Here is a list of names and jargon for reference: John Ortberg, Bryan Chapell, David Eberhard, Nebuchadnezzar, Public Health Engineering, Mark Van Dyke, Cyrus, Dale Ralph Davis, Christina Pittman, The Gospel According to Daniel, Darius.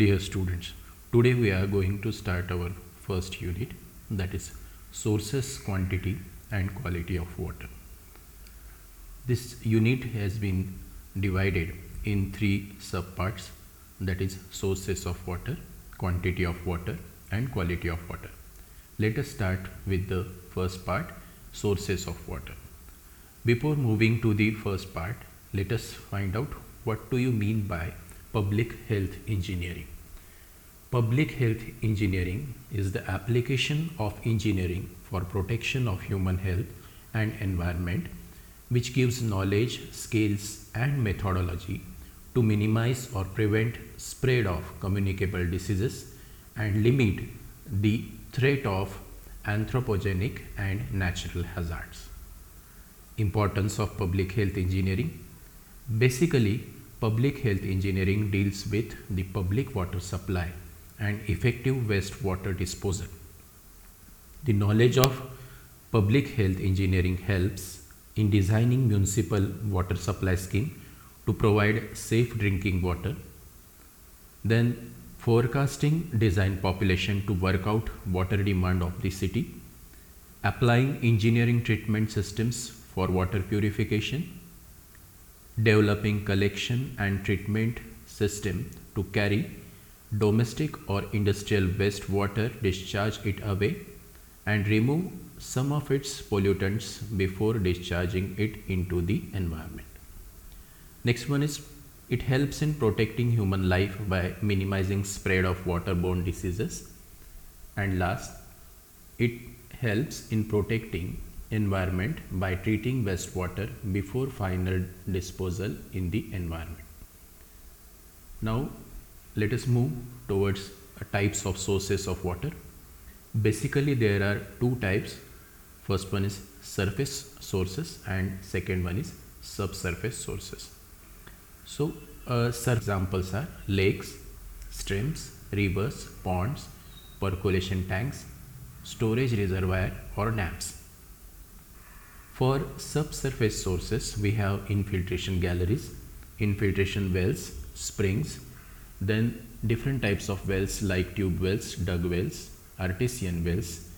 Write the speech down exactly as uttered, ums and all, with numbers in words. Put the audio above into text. Dear students, today we are going to start our first unit, that is sources, quantity and quality of water. This unit has been divided in three subparts, that is sources of water, quantity of water and quality of water. Let us start with the first part, sources of water. Before moving to the first part, let us find out what do you mean by public health engineering. Public health engineering is the application of engineering for protection of human health and environment, which gives knowledge, skills and methodology to minimize or prevent spread of communicable diseases and limit the threat of anthropogenic and natural hazards. Importance of public health engineering. Basically, public health engineering deals with the public water supply and effective wastewater disposal. The knowledge of public health engineering helps in designing municipal water supply scheme to provide safe drinking water. Then forecasting design population to work out water demand of the city, applying engineering treatment systems for water purification, developing collection and treatment system to carry domestic or industrial wastewater, discharge it away and remove some of its pollutants before discharging it into the environment. Next one is, it helps in protecting human life by minimizing spread of waterborne diseases. And last, it helps in protecting environment by treating wastewater before final disposal in the environment. Now let us move towards types of sources of water. Basically there are two types. First one is surface sources and second one is subsurface sources. So uh, some examples are lakes, streams, rivers, ponds, percolation tanks, storage reservoir or dams. For subsurface sources, we have infiltration galleries, infiltration wells, springs, then different types of wells like tube wells, dug wells, artesian wells,